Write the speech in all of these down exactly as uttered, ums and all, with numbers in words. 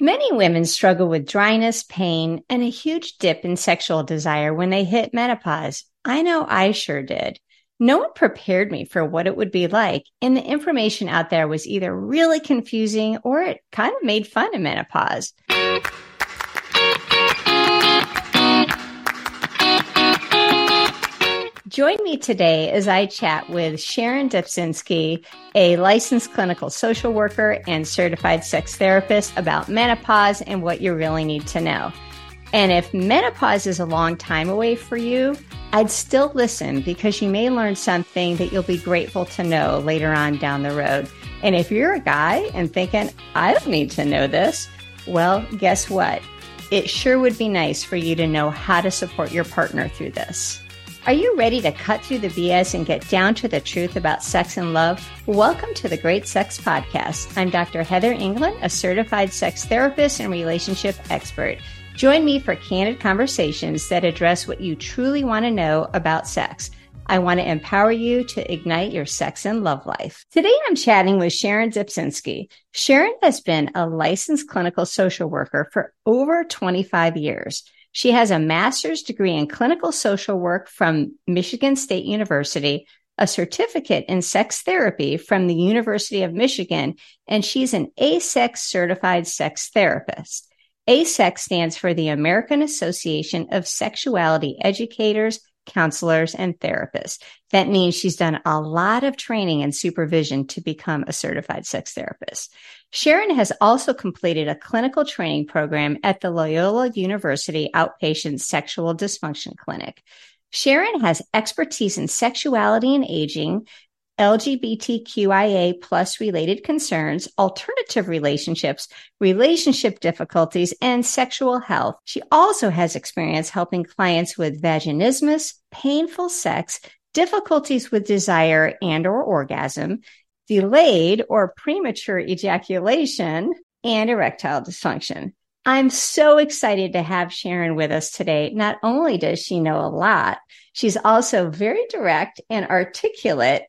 Many women struggle with dryness, pain, and a huge dip in sexual desire when they hit menopause. I know I sure did. No one prepared me for what it would be like, and the information out there was either really confusing or it kind of made fun of menopause. Join me today as I chat with Sharon Depcinski, a licensed clinical social worker and certified sex therapist, about menopause and what you really need to know. And if menopause is a long time away for you, I'd still listen, because you may learn something that you'll be grateful to know later on down the road. And if you're a guy and thinking, I don't need to know this, well, guess what? It sure would be nice for you to know how to support your partner through this. Are you ready to cut through the B S and get down to the truth about sex and love? Welcome to The Great Sex Podcast. I'm Doctor Heather England, a certified sex therapist and relationship expert. Join me for candid conversations that address what you truly want to know about sex. I want to empower you to ignite your sex and love life. Today, I'm chatting with Sharon Depcinski. Sharon has been a licensed clinical social worker for over twenty-five years. She has a master's degree in clinical social work from Michigan State University, a certificate in sex therapy from the University of Michigan, and she's an A S E X certified sex therapist. A S E X stands for the American Association of Sexuality Educators, Counselors, and Therapists. That means she's done a lot of training and supervision to become a certified sex therapist. Sharon has also completed a clinical training program at the Loyola University Outpatient Sexual Dysfunction Clinic. Sharon has expertise in sexuality and aging, L G B T Q I A plus related concerns, alternative relationships, relationship difficulties, and sexual health. She also has experience helping clients with vaginismus, painful sex, difficulties with desire and or orgasm, delayed or premature ejaculation, and erectile dysfunction. I'm so excited to have Sharon with us today. Not only does she know a lot, she's also very direct and articulate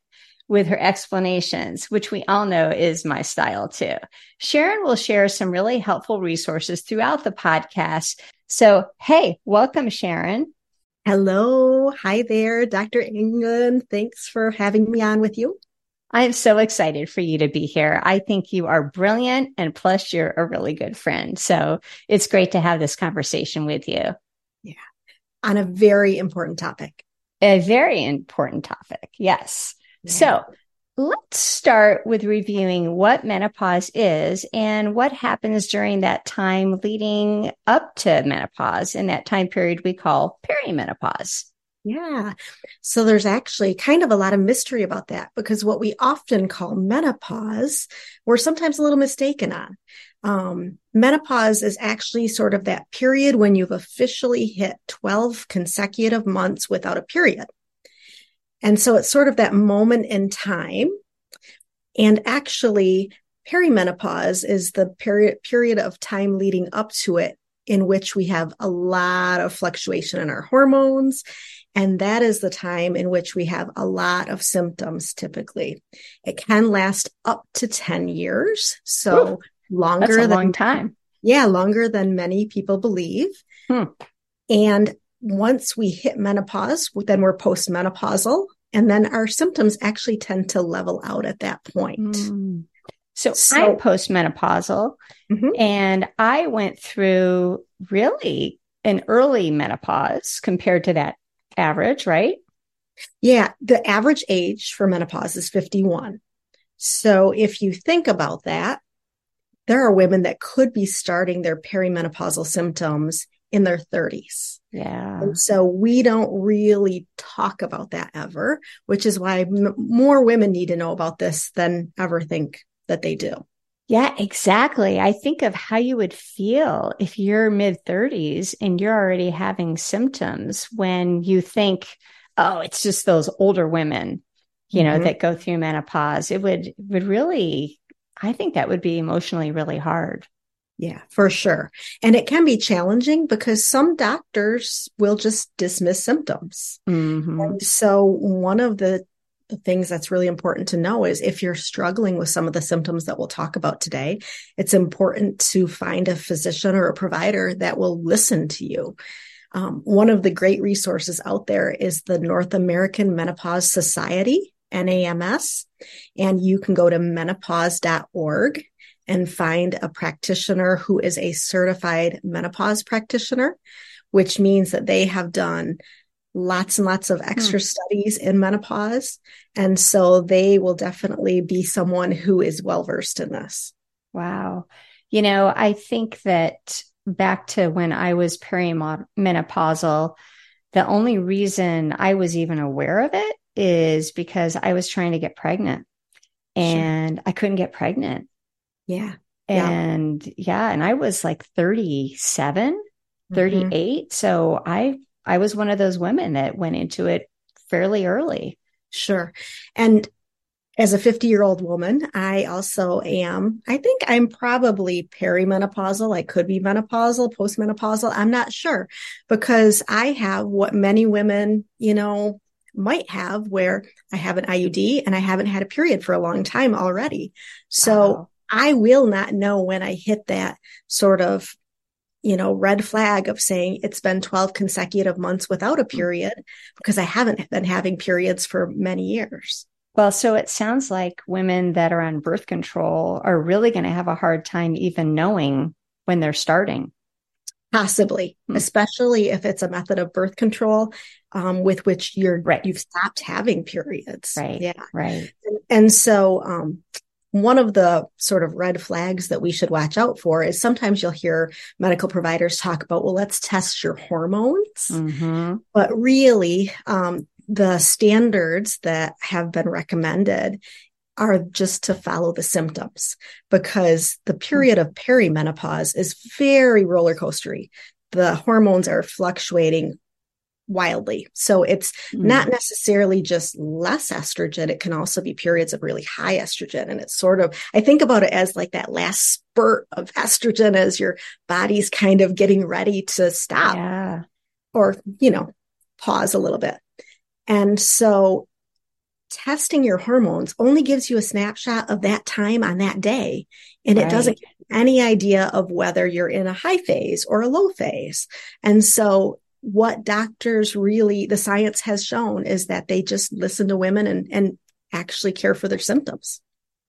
with her explanations, which we all know is my style too. Sharon will share some really helpful resources throughout the podcast. So, hey, welcome, Sharon. Hello. Hi there, Doctor England. Thanks for having me on with you. I am so excited for you to be here. I think you are brilliant, and plus you're a really good friend. So it's great to have this conversation with you. Yeah, on a very important topic. A very important topic, yes. Yeah. So let's start with reviewing what menopause is and what happens during that time leading up to menopause, in that time period we call perimenopause. Yeah. So there's actually kind of a lot of mystery about that, because what we often call menopause, we're sometimes a little mistaken on. Um, menopause is actually sort of that period when you've officially hit twelve consecutive months without a period. And so it's sort of that moment in time. And actually, perimenopause is the period period of time leading up to it, in which we have a lot of fluctuation in our hormones. And that is the time in which we have a lot of symptoms typically. It can last up to ten years. So Ooh, longer that's a than long time. Yeah, longer than many people believe. Hmm. And once we hit menopause, then we're postmenopausal. And then our symptoms actually tend to level out at that point. Mm. So, so I'm postmenopausal, mm-hmm. and I went through really an early menopause compared to that average, right? Yeah. The average age for menopause is fifty-one. So if you think about that, there are women that could be starting their perimenopausal symptoms in their thirties. Yeah. And so we don't really talk about that ever, which is why m- more women need to know about this than ever think that they do. Yeah, exactly. I think of how you would feel if you're mid-thirties and you're already having symptoms, when you think, oh, it's just those older women, you know, mm-hmm. that go through menopause. It would, would really, I think that would be emotionally really hard. Yeah, for sure. And it can be challenging, because some doctors will just dismiss symptoms. Mm-hmm. And so one of the the things that's really important to know is if you're struggling with some of the symptoms that we'll talk about today, it's important to find a physician or a provider that will listen to you. Um, one of the great resources out there is the North American Menopause Society, N A M S, and you can go to menopause dot org and find a practitioner who is a certified menopause practitioner, which means that they have done lots and lots of extra hmm. studies in menopause. And so they will definitely be someone who is well-versed in this. Wow. You know, I think that back to when I was perimenopausal, the only reason I was even aware of it is because I was trying to get pregnant and sure. I couldn't get pregnant. Yeah. And yeah. yeah. And I was like thirty-seven, thirty-eight. Mm-hmm. So I I was one of those women that went into it fairly early. Sure. And as a fifty-year-old woman, I also am, I think I'm probably perimenopausal. I could be menopausal, postmenopausal. I'm not sure because I have what many women, you know, might have where I have an I U D and I haven't had a period for a long time already. So wow. I will not know when I hit that sort of, you know, red flag of saying it's been twelve consecutive months without a period because I haven't been having periods for many years. Well, so it sounds like women that are on birth control are really going to have a hard time even knowing when they're starting. Possibly, hmm. especially if it's a method of birth control um, with which you're, right. you've stopped having periods. Right. Yeah. Right. And, and so, um, one of the sort of red flags that we should watch out for is sometimes you'll hear medical providers talk about, well, let's test your hormones. Mm-hmm. But really, um, the standards that have been recommended are just to follow the symptoms because the period of perimenopause is very roller coastery. The hormones are fluctuating wildly. So it's mm. not necessarily just less estrogen. It can also be periods of really high estrogen. And it's sort of, I think about it as like that last spurt of estrogen as your body's kind of getting ready to stop yeah. or, you know, pause a little bit. And so testing your hormones only gives you a snapshot of that time on that day. And right. it doesn't give you any idea of whether you're in a high phase or a low phase. And so what doctors really, the science has shown is that they just listen to women and, and actually care for their symptoms.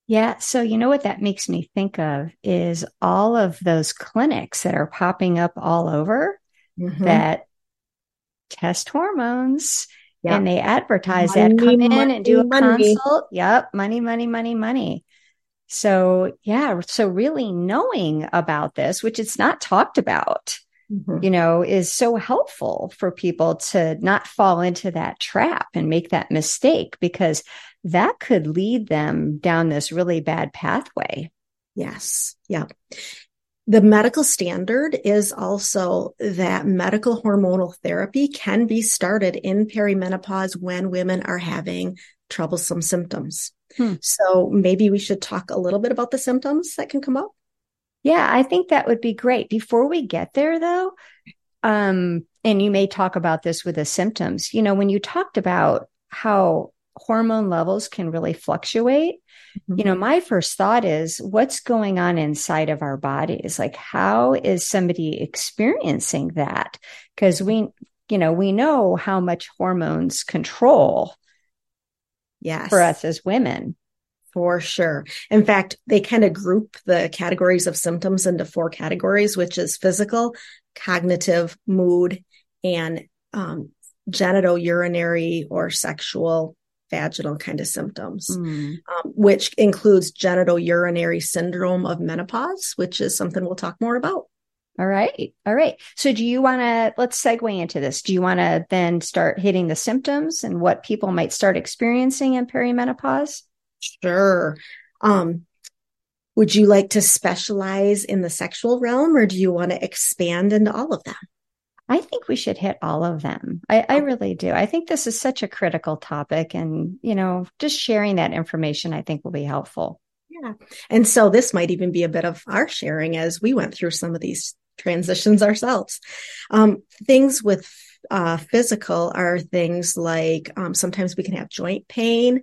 Yeah. So you know what that makes me think of is all of those clinics that are popping up all over mm-hmm. that test hormones yep. and they advertise money, that come in money, and do a money. consult. Yep. Money, money, money, money. So yeah. So really knowing about this, which it's not talked about. Mm-hmm. You know, is so helpful for people to not fall into that trap and make that mistake because that could lead them down this really bad pathway. Yes. Yeah. The medical standard is also that medical hormonal therapy can be started in perimenopause when women are having troublesome symptoms. Hmm. So maybe we should talk a little bit about the symptoms that can come up. Yeah, I think that would be great. Before we get there, though, um, and you may talk about this with the symptoms, you know, when you talked about how hormone levels can really fluctuate, mm-hmm. you know, my first thought is what's going on inside of our bodies? Like, how is somebody experiencing that? Because we, you know, we know how much hormones control yes. for us as women. For sure. In fact, they kind of group the categories of symptoms into four categories, which is physical, cognitive, mood, and um, genitourinary or sexual vaginal kind of symptoms, mm. um, which includes genitourinary syndrome of menopause, which is something we'll talk more about. All right. All right. So do you want to, let's segue into this. Do you want to then start hitting the symptoms and what people might start experiencing in perimenopause? Sure. Um, would you like to specialize in the sexual realm or do you want to expand into all of them? I think we should hit all of them. I, I really do. I think this is such a critical topic and, you know, just sharing that information, I think will be helpful. Yeah. And so this might even be a bit of our sharing as we went through some of these transitions ourselves. Um, things with uh, physical are things like um, sometimes we can have joint pain.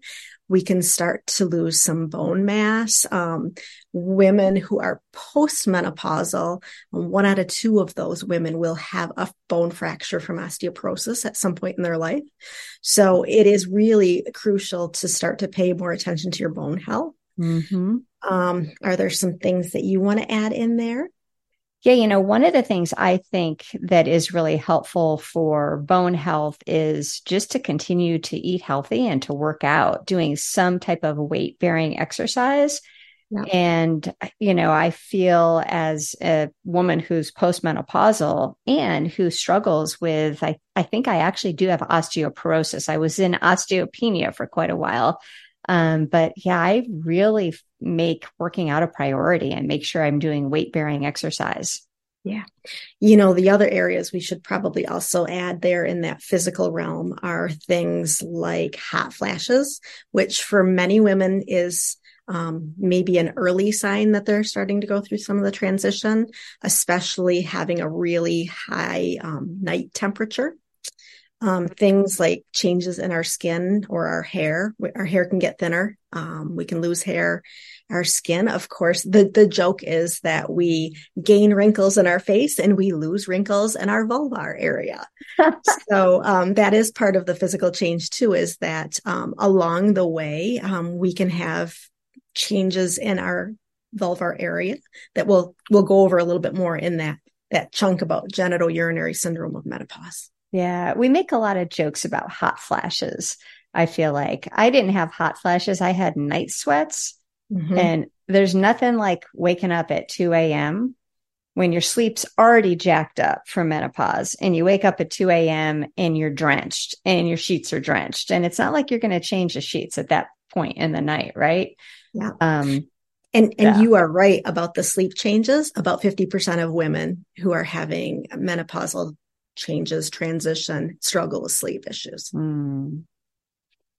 We can start to lose some bone mass. Um, women who are postmenopausal, one out of two of those women will have a bone fracture from osteoporosis at some point in their life. So it is really crucial to start to pay more attention to your bone health. Mm-hmm. Um, are there some things that you want to add in there? Yeah, you know, one of the things I think that is really helpful for bone health is just to continue to eat healthy and to work out, doing some type of weight-bearing exercise. Yeah. And, you know, I feel as a woman who's postmenopausal and who struggles with, I, I think I actually do have osteoporosis. I was in osteopenia for quite a while. Um, but yeah, I really make working out a priority and make sure I'm doing weight-bearing exercise. Yeah. You know, the other areas we should probably also add there in that physical realm are things like hot flashes, which for many women is um, maybe an early sign that they're starting to go through some of the transition, especially having a really high um, night temperature. Um, things like changes in our skin or our hair. Our hair can get thinner. Um, we can lose hair. Our skin, of course, the, the joke is that we gain wrinkles in our face and we lose wrinkles in our vulvar area. So um, that is part of the physical change too, is that um, along the way, um, we can have changes in our vulvar area that we'll, we'll go over a little bit more in that, that chunk about genitourinary syndrome of menopause. Yeah, we make a lot of jokes about hot flashes. I feel like I didn't have hot flashes. I had night sweats. Mm-hmm. And there's nothing like waking up at two a.m. when your sleep's already jacked up from menopause and you wake up at two a.m. and you're drenched and your sheets are drenched. And it's not like you're going to change the sheets at that point in the night, right? Yeah. Um, And and yeah. You are right about the sleep changes. About fifty percent of women who are having menopausal changes, transition, struggle with sleep issues. Mm.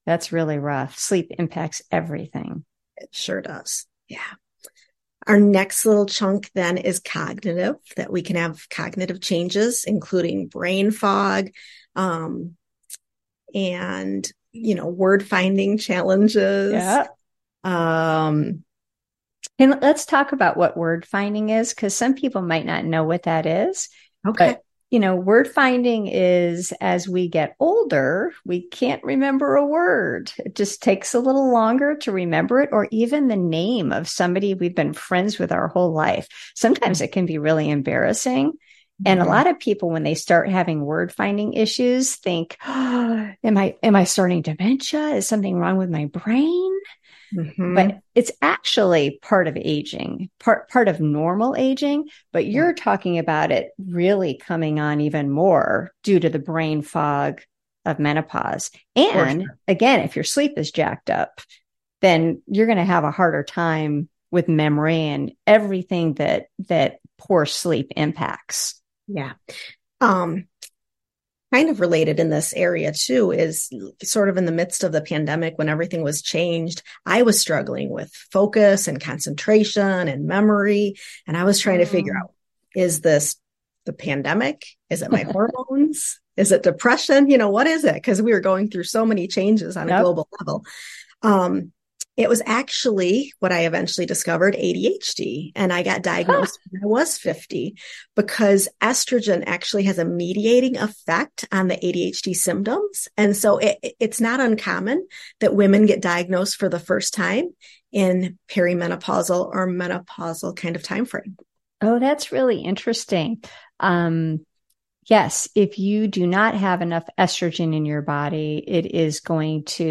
That's really rough. Sleep impacts everything. It sure does. Yeah. Our next little chunk then is cognitive, that we can have cognitive changes, including brain fog, um, and, you know, word finding challenges. Yeah. Um, and let's talk about what word finding is, because some people might not know what that is. Okay. But- You know, word finding is as we get older, we can't remember a word. It just takes a little longer to remember it, or even the name of somebody we've been friends with our whole life. Sometimes it can be really embarrassing. Mm-hmm. And a lot of people, when they start having word finding issues, think, oh, am I, am I starting dementia? Is something wrong with my brain? Mm-hmm. But it's actually part of aging, part part of normal aging, but you're talking about it really coming on even more due to the brain fog of menopause. And sure. Again, if your sleep is jacked up, then you're going to have a harder time with memory and everything that that poor sleep impacts. Yeah. Um Kind of related in this area too is sort of in the midst of the pandemic when everything was changed, I was struggling with focus and concentration and memory. And I was trying to figure out, is this the pandemic? Is it my hormones? Is it depression? You know, what is it? Because we were going through so many changes on yep. a global level. Um, It was actually what I eventually discovered, A D H D. And I got diagnosed huh. when I was fifty, because estrogen actually has a mediating effect on the A D H D symptoms. And so it, it's not uncommon that women get diagnosed for the first time in perimenopausal or menopausal kind of time frame. Oh, that's really interesting. Um Yes, if you do not have enough estrogen in your body, it is going to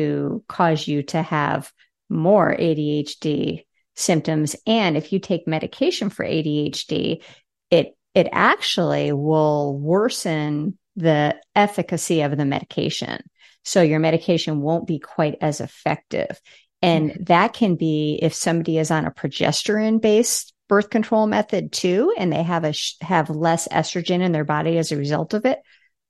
cause you to have more A D H D symptoms. And if you take medication for A D H D, it it actually will worsen the efficacy of the medication. So your medication won't be quite as effective. And mm-hmm. that can be if somebody is on a progesterone-based birth control method too, and they have a have less estrogen in their body as a result of it,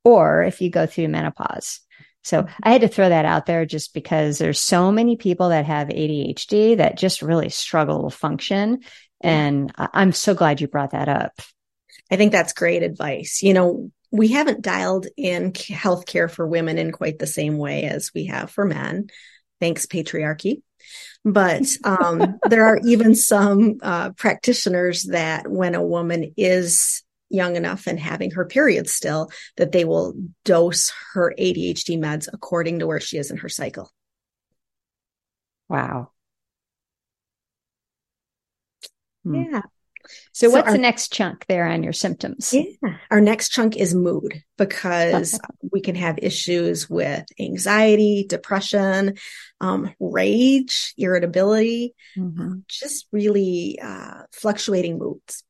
or if you go through menopause. So I had to throw that out there just because there's so many people that have A D H D that just really struggle to function. And I'm so glad you brought that up. I think that's great advice. You know, we haven't dialed in healthcare for women in quite the same way as we have for men. Thanks, patriarchy. But um, there are even some uh, practitioners that when a woman is young enough and having her period still, that they will dose her A D H D meds according to where she is in her cycle. Wow. Yeah. So, so what's our, the next chunk there on your symptoms? Yeah. Our next chunk is mood, because okay. we can have issues with anxiety, depression, um, rage, irritability, mm-hmm. just really uh, fluctuating moods.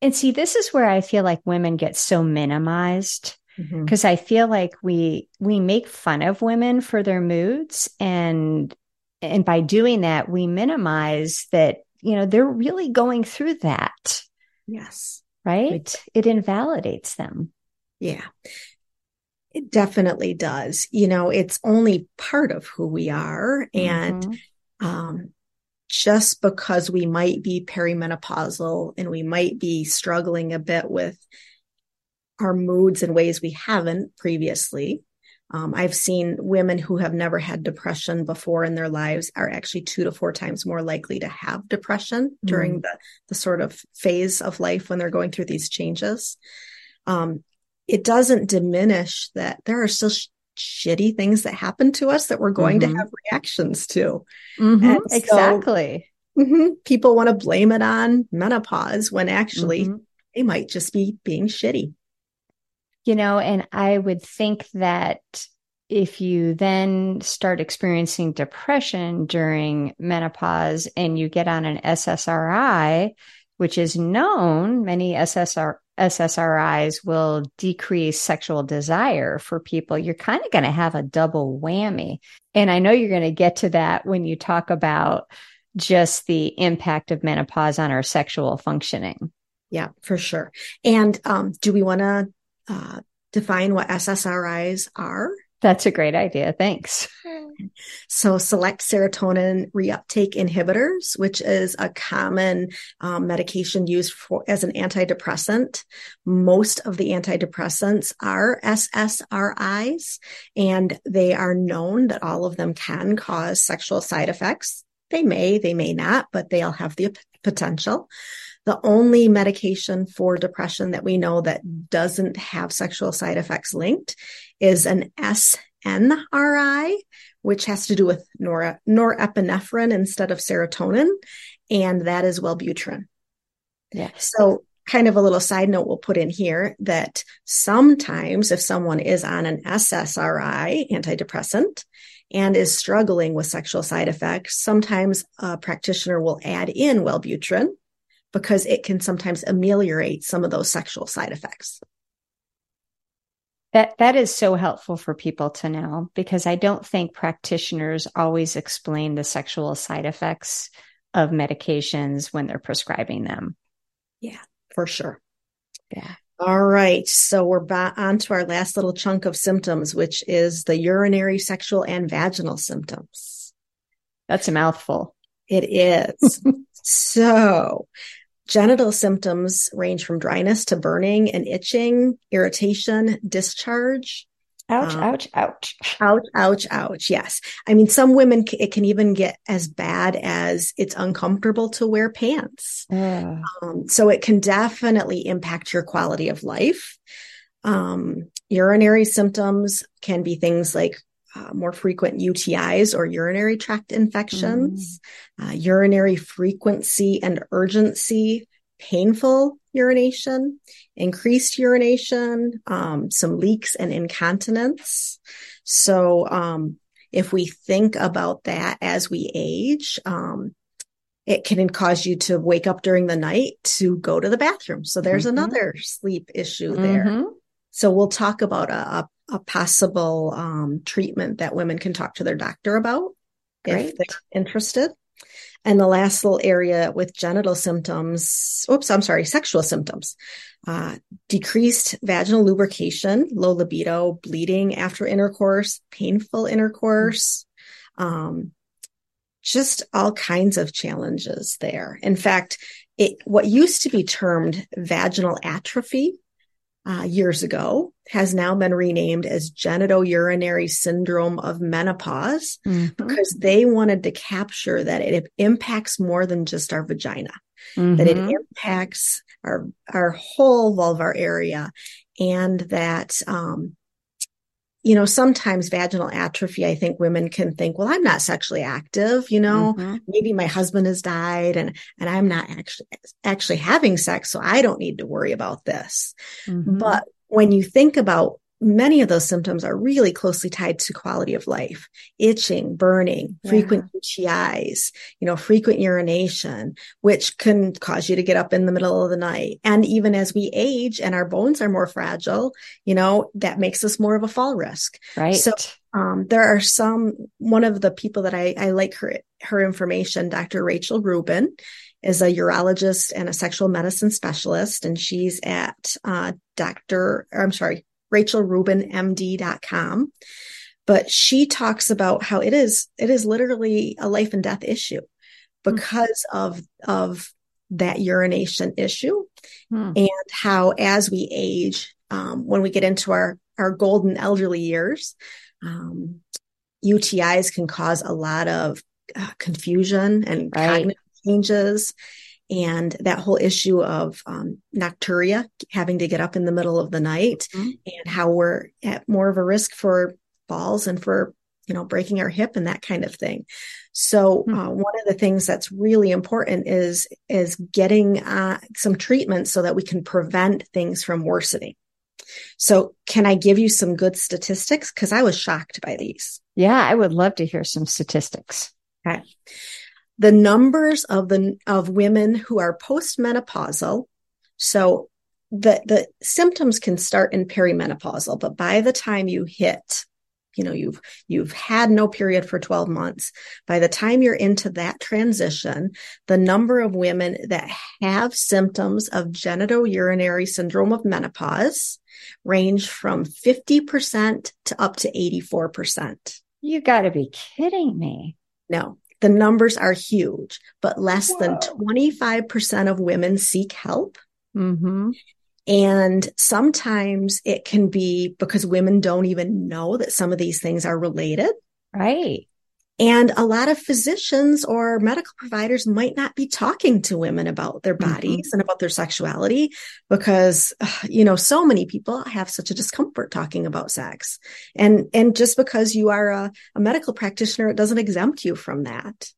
And see, this is where I feel like women get so minimized, because mm-hmm. I feel like we we make fun of women for their moods. And and by doing that, we minimize that, you know, they're really going through that. Yes. Right? Right. It invalidates them. Yeah, it definitely does. You know, it's only part of who we are. And mm-hmm. um, just because we might be perimenopausal and we might be struggling a bit with our moods in ways we haven't previously. Um, I've seen women who have never had depression before in their lives are actually two to four times more likely to have depression mm. during the, the sort of phase of life when they're going through these changes. Um, it doesn't diminish that there are still sh- shitty things that happen to us that we're going mm-hmm. to have reactions to. Mm-hmm. And so, exactly. Mm-hmm, people want to blame it on menopause when actually mm-hmm. they might just be being shitty. You know, and I would think that if you then start experiencing depression during menopause and you get on an S S R I, which is known, many S S R, S S R Is will decrease sexual desire for people. You're kind of going to have a double whammy. And I know you're going to get to that when you talk about just the impact of menopause on our sexual functioning. Yeah, for sure. And um, do we want to Uh, define what S S R Is are? That's a great idea. Thanks. So selective serotonin reuptake inhibitors, which is a common um, medication used for as an antidepressant. Most of the antidepressants are S S R Is, and they are known that all of them can cause sexual side effects. They may, they may not, but they all have the p- potential. The only medication for depression that we know that doesn't have sexual side effects linked is an S N R I, which has to do with nor- norepinephrine instead of serotonin, and that is Wellbutrin. Yeah. So kind of a little side note we'll put in here that sometimes if someone is on an S S R I, antidepressant, and is struggling with sexual side effects, sometimes a practitioner will add in Wellbutrin, because it can sometimes ameliorate some of those sexual side effects. That that is so helpful for people to know, because I don't think practitioners always explain the sexual side effects of medications when they're prescribing them. Yeah, for sure. Yeah. All right. So we're ba- on to our last little chunk of symptoms, which is the urinary, sexual, and vaginal symptoms. That's a mouthful. It is. So genital symptoms range from dryness to burning and itching, irritation, discharge. Ouch, um, ouch, ouch. Ouch, ouch, ouch. Yes. I mean, some women, it can even get as bad as it's uncomfortable to wear pants. Mm. Um, so it can definitely impact your quality of life. Um, urinary symptoms can be things like Uh, more frequent U T Is or urinary tract infections, mm. uh, urinary frequency and urgency, painful urination, increased urination, um, some leaks and incontinence. So um, if we think about that as we age, um, it can cause you to wake up during the night to go to the bathroom. So there's mm-hmm. another sleep issue there. Mm-hmm. So we'll talk about a, a a possible um, treatment that women can talk to their doctor about Great. If they're interested. And the last little area with genital symptoms, oops, I'm sorry, sexual symptoms, uh, decreased vaginal lubrication, low libido, bleeding after intercourse, painful intercourse, um, just all kinds of challenges there. In fact, it, what used to be termed vaginal atrophy uh, years ago has now been renamed as genitourinary syndrome of menopause, mm-hmm. because they wanted to capture that it impacts more than just our vagina, mm-hmm. that it impacts our our whole vulvar area, and that, um, you know, sometimes vaginal atrophy, I think women can think, well, I'm not sexually active, you know, mm-hmm. maybe my husband has died and, and I'm not actually, actually having sex, so I don't need to worry about this. Mm-hmm. But when you think about, many of those symptoms are really closely tied to quality of life, itching, burning, yeah. frequent U T Is, you know, frequent urination, which can cause you to get up in the middle of the night. And even as we age and our bones are more fragile, you know, that makes us more of a fall risk. Right. So um, there are some, one of the people that I, I like her, her information, Doctor Rachel Rubin, is a urologist and a sexual medicine specialist. And she's at uh, Dr. Or I'm sorry, Rachel Rubin M D dot com. But she talks about how it is, it is literally a life and death issue because mm. of, of that urination issue mm. and how, as we age, um, when we get into our, our golden elderly years, um, U T Is can cause a lot of uh, confusion and right. cognitive changes. And that whole issue of um, nocturia, having to get up in the middle of the night, mm-hmm. and how we're at more of a risk for falls and for, you know, breaking our hip and that kind of thing. So mm-hmm. uh, one of the things that's really important is, is getting uh, some treatment so that we can prevent things from worsening. So can I give you some good statistics? Because I was shocked by these. Yeah, I would love to hear some statistics. Okay. The numbers of the of women who are postmenopausal, so the the symptoms can start in perimenopausal, but by the time you hit, you know, you've you've had no period for twelve months, by the time you're into that transition, the number of women that have symptoms of genitourinary syndrome of menopause range from fifty percent to up to eighty-four percent. You got to be kidding me. No. The numbers are huge, but less Whoa. than twenty-five percent of women seek help. Mm-hmm. And sometimes it can be because women don't even know that some of these things are related. Right. And a lot of physicians or medical providers might not be talking to women about their bodies mm-hmm. and about their sexuality because, you know, so many people have such a discomfort talking about sex. And, and just because you are a, a medical practitioner, it doesn't exempt you from that.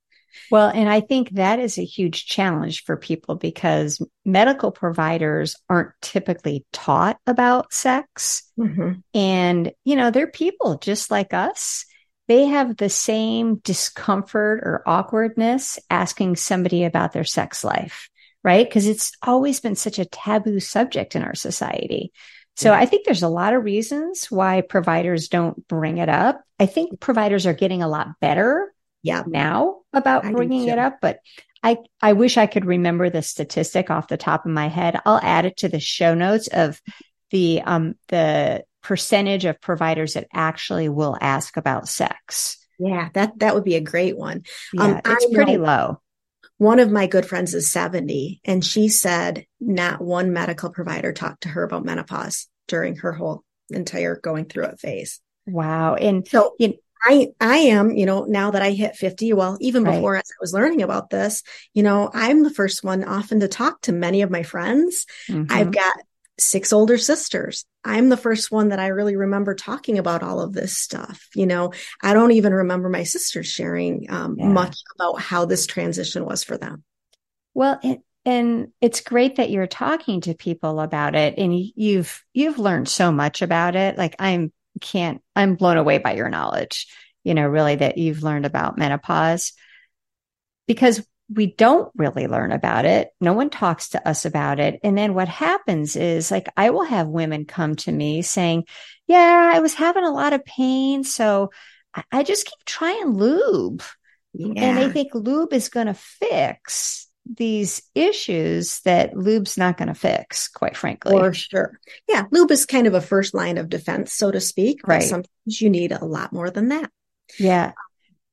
Well, and I think that is a huge challenge for people because medical providers aren't typically taught about sex. Mm-hmm. And, you know, they're people just like us. They have the same discomfort or awkwardness asking somebody about their sex life, right? Because it's always been such a taboo subject in our society. So yeah. I think there's a lot of reasons why providers don't bring it up. I think providers are getting a lot better yeah. now about I bringing it up, but I, I wish I could remember the statistic off the top of my head. I'll add it to the show notes of the um the percentage of providers that actually will ask about sex. Yeah, that, that would be a great one. Yeah, um, it's I pretty know, low. One of my good friends is seventy, and she said not one medical provider talked to her about menopause during her whole entire going through it phase. Wow. And so you know, I, I am, you know, now that I hit fifty, well, even right. before as I was learning about this, you know, I'm the first one often to talk to many of my friends. Mm-hmm. I've got six older sisters. I'm the first one that I really remember talking about all of this stuff. You know, I don't even remember my sisters sharing um, yeah. much about how this transition was for them. Well, it, and it's great that you're talking to people about it, and you've you've learned so much about it. Like I'm can't I'm blown away by your knowledge. You know, really that you've learned about menopause because we don't really learn about it. No one talks to us about it. And then what happens is like, I will have women come to me saying, yeah, I was having a lot of pain. So I just keep trying lube. Yeah. And they think lube is going to fix these issues that lube's not going to fix, quite frankly. For sure. Yeah. Lube is kind of a first line of defense, so to speak. Right. But sometimes you need a lot more than that. Yeah.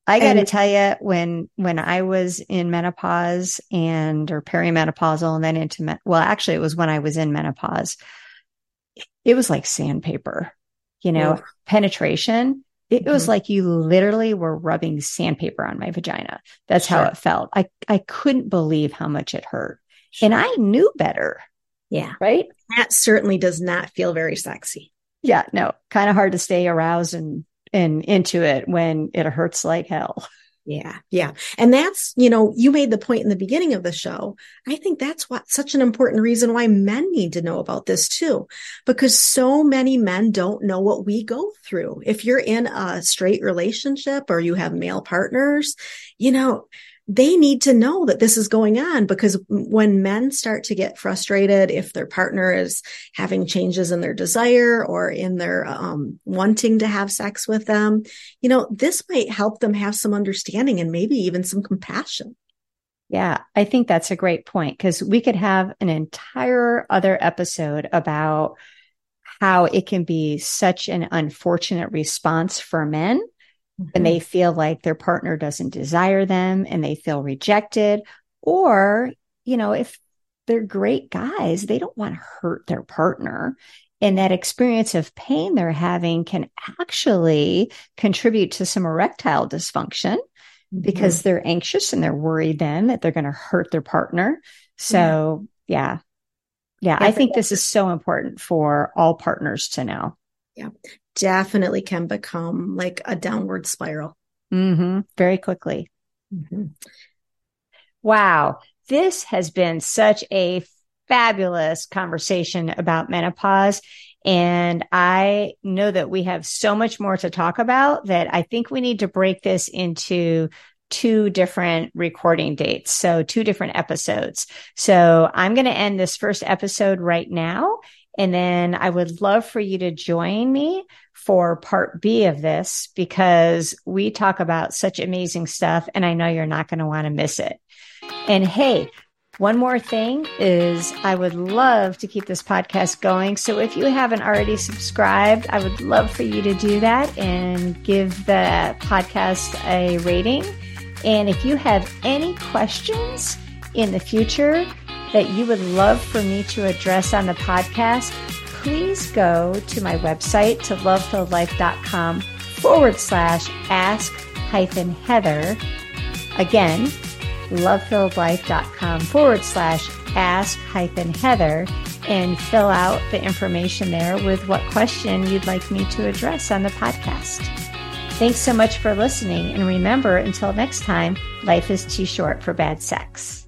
I got to tell you, when, when I was in menopause and, or perimenopausal and then into, men- well, actually it was when I was in menopause, it was like sandpaper, you know, yeah. penetration. It mm-hmm. was like you literally were rubbing sandpaper on my vagina. That's sure. how it felt. I, I couldn't believe how much it hurt. Sure. And I knew better. Yeah. Right. That certainly does not feel very sexy. Yeah. No, kind of hard to stay aroused and, and into it when it hurts like hell. Yeah. Yeah. And that's, you know, you made the point in the beginning of the show. I think that's what such an important reason why men need to know about this too, because so many men don't know what we go through. If you're in a straight relationship or you have male partners, you know, they need to know that this is going on, because when men start to get frustrated, if their partner is having changes in their desire or in their um, wanting to have sex with them, you know, this might help them have some understanding and maybe even some compassion. Yeah, I think that's a great point, because we could have an entire other episode about how it can be such an unfortunate response for men. And they feel like their partner doesn't desire them and they feel rejected. Or, you know, if they're great guys, they don't want to hurt their partner. And that experience of pain they're having can actually contribute to some erectile dysfunction mm-hmm. because they're anxious and they're worried then that they're going to hurt their partner. So, yeah. Yeah. yeah I think this is so important for all partners to know. Yeah. Definitely can become like a downward spiral. Mm-hmm. Very quickly. Mm-hmm. Wow. This has been such a fabulous conversation about menopause. And I know that we have so much more to talk about that I think we need to break this into two different recording dates. So two different episodes. So I'm going to end this first episode right now. And then I would love for you to join me for part B of this, because we talk about such amazing stuff and I know you're not going to want to miss it. And hey, one more thing is I would love to keep this podcast going. So if you haven't already subscribed, I would love for you to do that and give the podcast a rating. And if you have any questions in the future that you would love for me to address on the podcast, please go to my website to lovefilledlife.com forward slash ask hyphen Heather. Again, lovefilledlife.com forward slash ask hyphen Heather and fill out the information there with what question you'd like me to address on the podcast. Thanks so much for listening. And remember, until next time, life is too short for bad sex.